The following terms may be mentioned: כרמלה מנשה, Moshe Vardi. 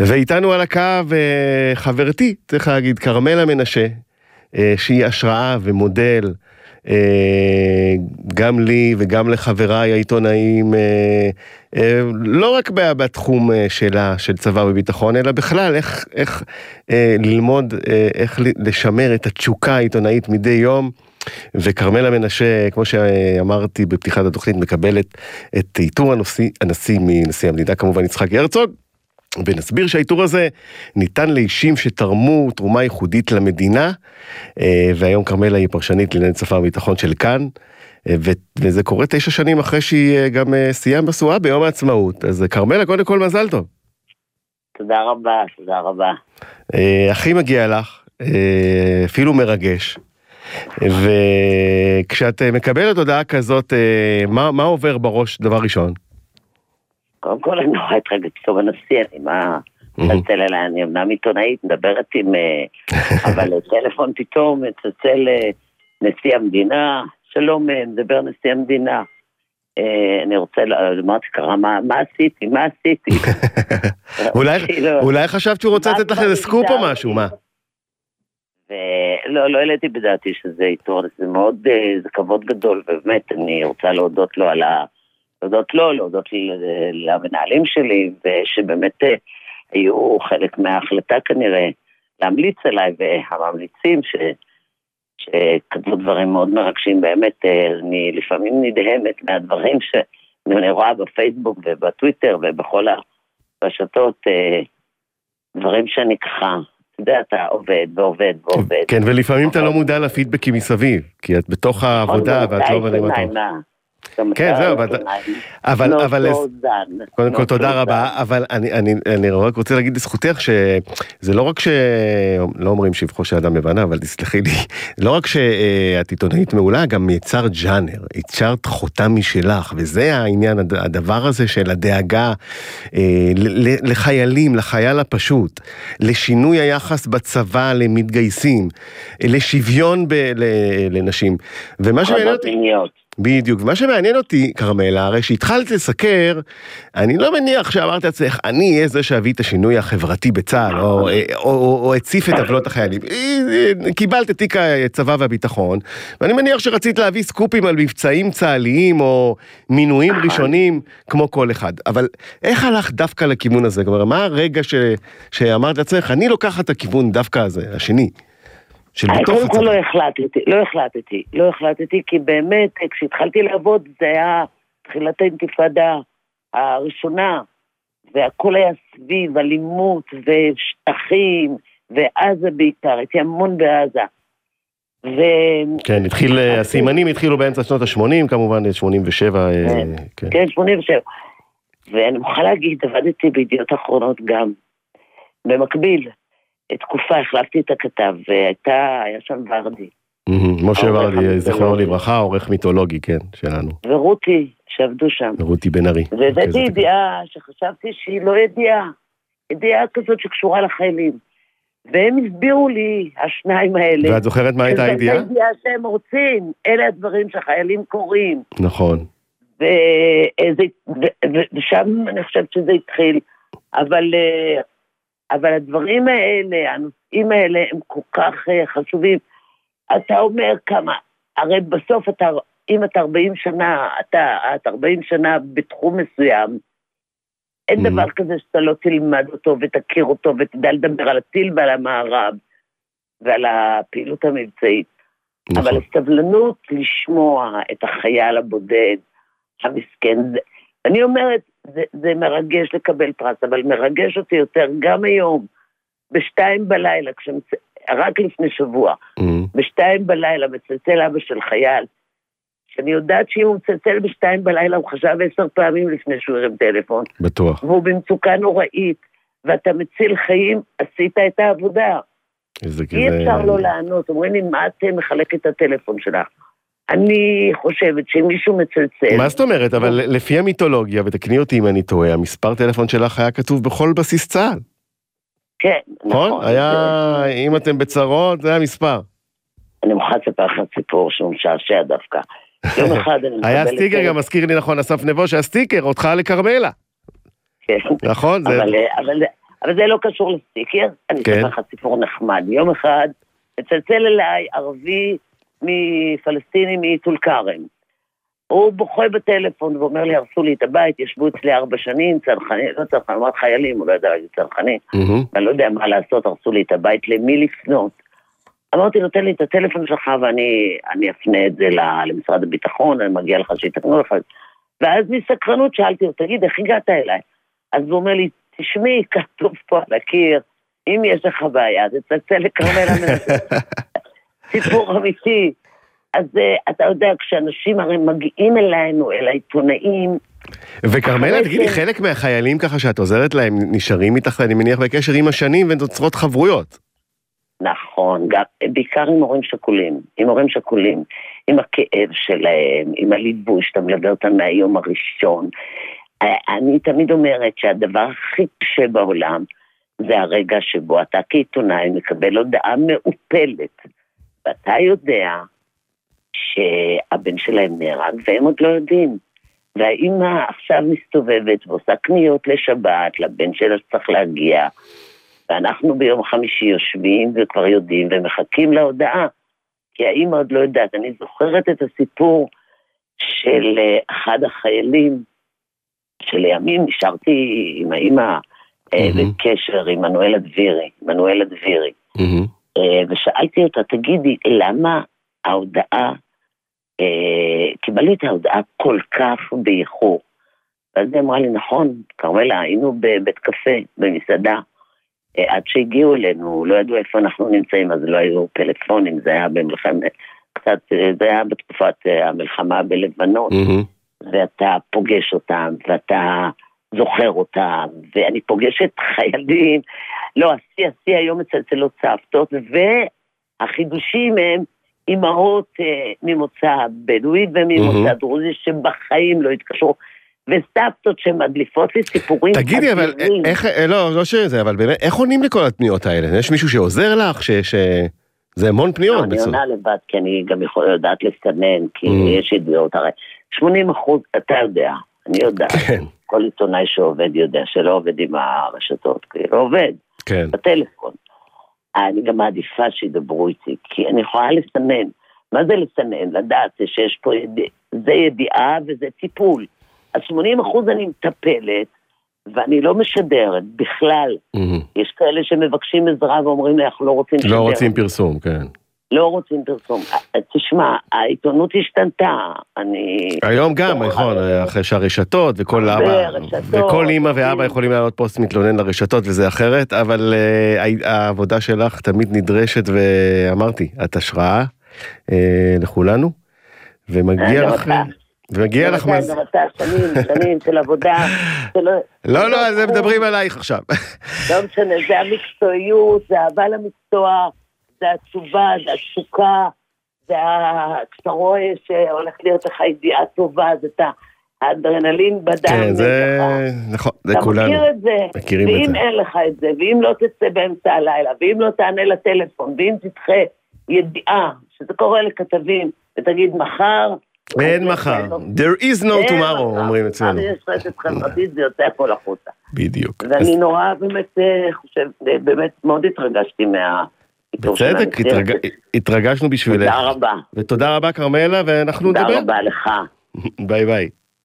ואיתנו על הקו חברתי, צריך להגיד, כרמלה מנשה, שהיא השראה ומודל, גם לי וגם לחבריי העיתונאים, לא רק בתחום שלה, של צבא וביטחון, אלא בכלל איך ללמוד, איך לשמר את התשוקה העיתונאית מדי יום, וכרמלה מנשה, כמו שאמרתי בפתיחת התוכנית, מקבלת את עיטור הנשיא מנשיא המדינה, כמובן יצחק הרצוג, ונסביר שהאיתור הזה ניתן לאישים שתרמו תרומה ייחודית למדינה, והיום כרמלה היא פרשנית לענייני צבא וביטחון של כאן, וזה קורה 9 שנים אחרי שהיא גם סיים בסואה ביום העצמאות. אז כרמלה, קודם כל מזל טוב. תודה רבה, תודה רבה. הכי מגיע לך, אפילו מרגש, וכשאת מקבלת הודעה כזאת, מה עובר בראש דבר ראשון? קודם כל אני נורא התרגשתי, טוב הנשיא, אני מה, צלצל אליי, אני אמנם עיתונאית, מדברת עם, אבל טלפון פתאום, צלצל נשיא המדינה, שלום, מדבר נשיא המדינה, אני רוצה, אמרתי, קרה, מה עשיתי? אולי חשבת שהוא רוצה לתת לך איזה סקופ או משהו, מה? לא העליתי בדעתי שזה עיתור, זה מאוד, זה כבוד גדול, ובאמת אני רוצה להודות לו על ה... להודות לי למנהלים שלי, ושבאמת היו חלק מההחלטה כנראה להמליץ עליי, והממליצים שכתבו דברים מאוד מרגשים, באמת אני לפעמים נדהמת מהדברים שאני רואה בפייסבוק ובטוויטר ובכל הרשתות, דברים שאני ככה, אתה עובד. כן, ולפעמים אתה לא מודע לפידבקים מסביב, כי את בתוך העבודה ואת לא מלא מטוב. כן, זהו, אבל קודם כל תודה רבה, אבל אני רק רוצה להגיד לזכותך שזה לא רק לא אומרים שבחו שאדם לבנה, אבל תסלחי לי, לא רק שאת עיתונאית מעולה, גם יצרת ז'אנר, יצרת חותם משלך, וזה העניין, הדבר הזה של הדאגה לחיילים, לחייל הפשוט, לשינוי היחס בצבא, למתגייסים, לשוויון לנשים, ומה שמעניינתי... בדיוק, ומה שמעניין אותי, כרמלה, הרי שהתחלת לסקר, אני לא מניח שאמרת לעצמך, אני אהיה זה שהביא את השינוי החברתי בצה"ל, או הציף את עוולות החיילים. קיבלת את תיק הצבא והביטחון, ואני מניח שרצית להביא סקופים על מבצעים צה"ליים, או מינויים ראשונים, כמו כל אחד. אבל איך הלך דווקא לכיוון הזה? כלומר, מה הרגע שאמרת לעצמך, אני לוקחת את הכיוון דווקא הזה, השני? קודם כל לא החלטתי, כי באמת כשהתחלתי לעבוד זה היה תחילת האינתיפאדה הראשונה, והכל היה סביב אלימות ושטחים ועזה בעיקר, הייתי המון בעזה. כן, הסימנים התחילו באמצע שנות ה-80, כמובן 87. כן, 87. ואני מוכן להגיד, עבדתי בידיעות אחרונות גם, במקביל. תקופה, החלפתי את הכתב, והיה שם ורדי. משה ורדי, זכרונו לברכה, עורך מיתולוגי, כן, שלנו. ורותי, שעבדו שם. רותי בנארי. וזאת ידיעה שחשבתי שהיא לא ידיעה. ידיעה כזאת שקשורה לחיילים. והם הסבירו לי, השניים האלה. ואת זוכרת מה הייתה הידיעה? שזאת הידיעה שהם רוצים. אלה הדברים שהחיילים קוראים. נכון. ושם אני חושבת שזה התחיל. אבל הדברים האלה, הנושאים האלה, הם כל כך חשובים. אתה אומר כמה, הרי בסוף אתה, אם אתה 40 שנה, אתה 40 שנה בתחום מסוים, אין דבר כזה שאתה לא תלמד אותו ותכיר אותו ותדע לדבר על הטיל ועל המערב ועל הפעילות המבצעית. אבל הסבלנות לשמוע את החייל הבודד, המסכן, אני אומרת, זה מרגש לקבל פרס, אבל מרגש אותי יותר גם היום, 2:00 בלילה, רק לפני שבוע, 2:00 בלילה, מצלצל אבא של חייל, שאני יודעת שאם הוא מצלצל 2:00 בלילה, הוא חשב 10 פעמים לפני שהוא הרים טלפון. בטוח. והוא במצוקה נוראית, ואתה מציל חיים, עשית את העבודה. אי אפשר לא לענות, אומרים לי, מה את מחלקת את הטלפון שלך? אני חושבת שמישהו מצלצל. מה זאת אומרת? אבל לפי המיתולוגיה, ותקני אותי אם אני טועה, המספר טלפון שלך היה כתוב בכל בסיס צה"ל. כן, נכון. אם אתם בצרות, זה היה מספר. אני מוכן לספר לך סיפור שהוא משעשע דווקא. יום אחד אני מקבל... היה סטיקר, גם מזכיר לי נכון, אסף נבו, שהסטיקר, אותך לכרמלה. כן. נכון? אבל אבל זה לא קשור לסטיקר, אני אספר לך סיפור נחמד. יום אחד הצלצל אליי ערבי מפלסטיני מטול כרם. הוא בוכה בטלפון ואומר לי, הרסו לי את הבית, ישבו אצלי 4 שנים, צנחני, לא צנחני, אמרת חיילים, הוא לא יודע להגיד צנחני, אני לא יודע מה לעשות, הרסו לי את הבית, למי לפנות? אמרתי, נותן לי את הטלפון שלך ואני אפנה את זה למשרד הביטחון, אני מגיע לך שיתקנו לך. ואז מסקרנות שאלתי, תגיד, איך הגעת אליי? אז הוא אומר לי, תשמעי, כתוב פה על הקיר, אם יש לך בעיה, זה צלצל לכרמלה מנשה. סיפור אמיתי. אז אתה יודע, כשאנשים הרי מגיעים אלינו, אל העיתונאים... וכרמלה, תגידי, חלק מהחיילים ככה שאת עוזרת להם, נשארים איתך, אני מניח, בקשר עם השנים, ונוצרות חברויות. נכון, גם, בעיקר עם הורים שכולים, עם הכאב שלהם, עם הליבוש, אתה מלווה אותם מהיום הראשון. אני תמיד אומרת שהדבר הכי קשה בעולם, זה הרגע שבו אתה כעיתונאי מקבל הודעה מעופלת, ואתה יודע שהבן שלהם נהרג, והם עוד לא יודעים. והאמא עכשיו מסתובבת ועושה קניות לשבת, לבן שלה שצריך להגיע, ואנחנו ביום חמישי יושבים וכבר יודעים ומחכים להודעה, כי האמא עוד לא יודעת. אני זוכרת את הסיפור של אחד החיילים, שלימים נשארתי עם האמא בקשר, עמנואל וירי, ושאלתי אותה, תגידי, למה ההודעה, קיבלתי את ההודעה כל כך באיחור? ואז היא אמרה לי, נכון, כרמלה, היינו בבית קפה, במסעדה, עד שהגיעו אלינו, לא ידעו איפה אנחנו נמצאים, אז לא היו פלאפונים, זה היה במלחמת, קצת, זה היה בתקופת המלחמה בלבנון, ואתה פוגש אותם, ואתה זוכר אותם, ואני פוגשת חיילים, לא, עשי היום אצלות סבתות, והחידושים הם אמהות ממוצא בדואית וממוצא דרוזי, שבחיים לא התקשרו, וסבתות שמדליפות לי סיפורים. תגידי, אבל איך, לא שזה, אבל באמת, איך עונים לכל התניות האלה? יש מישהו שעוזר לך, זה המון פניות. אני עונה לבד, כי אני גם יודעת לסנן, כי יש ידיעות, הרי 80%, אתה יודע, אני יודעת, כל עיתונאי שעובד יודע, שלא עובד עם הרשתות, כי לא עובד, בטלפון. אני גם מעדיפה שידברו איתי, כי אני יכולה לסנן. מה זה לסנן? לדעת שיש פה, זה ידיעה וזה טיפול. אז 80% אני מטפלת, ואני לא משדרת, בכלל. יש כאלה שמבקשים עזרה ואומרים לי, אנחנו לא רוצים לשדר. לא רוצים פרסום, כן. לא רוצים פרסום. תשמע, העיתונות השתנתה. היום גם, נכון, אחרי שהרשתות, וכל אמא ואבא יכולים לעלות פוסט מתלונן לרשתות, וזה אחרת, אבל העבודה שלך תמיד נדרשת, ואמרתי, את השראה לכולנו, ומגיע לך... ומגיע לך מה... גם אתה שנים של עבודה. לא, אז הם מדברים עלייך עכשיו. לא משנה, זה המקצועיות, זה הבעל המקצוע, זה התשובה, זה התשוקה, זה כשאתה רואה שהולך להיות לך ידיעה טובה, זה את האדרנלין בדם. זה נכון, זה כולנו. אתה מכיר את זה, ואם אין לך את זה, ואם לא תצא באמצע הלילה, ואם לא תענה לטלפון, ואם תדחה ידיעה, שזה קורה לכתבים, ותגיד מחר, אין מחר, there is no tomorrow, אומרים אצלנו. יש רשת חברתית, זה יוצא הכל החוצה. בדיוק. ואני נורא באמת חושב, באמת מאוד התרגשתי מהאיתור שלנו. בצדק, התרגשנו בשבילך. תודה רבה. ותודה רבה, כרמלה, ואנחנו נדבר. תודה רבה לך. ביי ביי.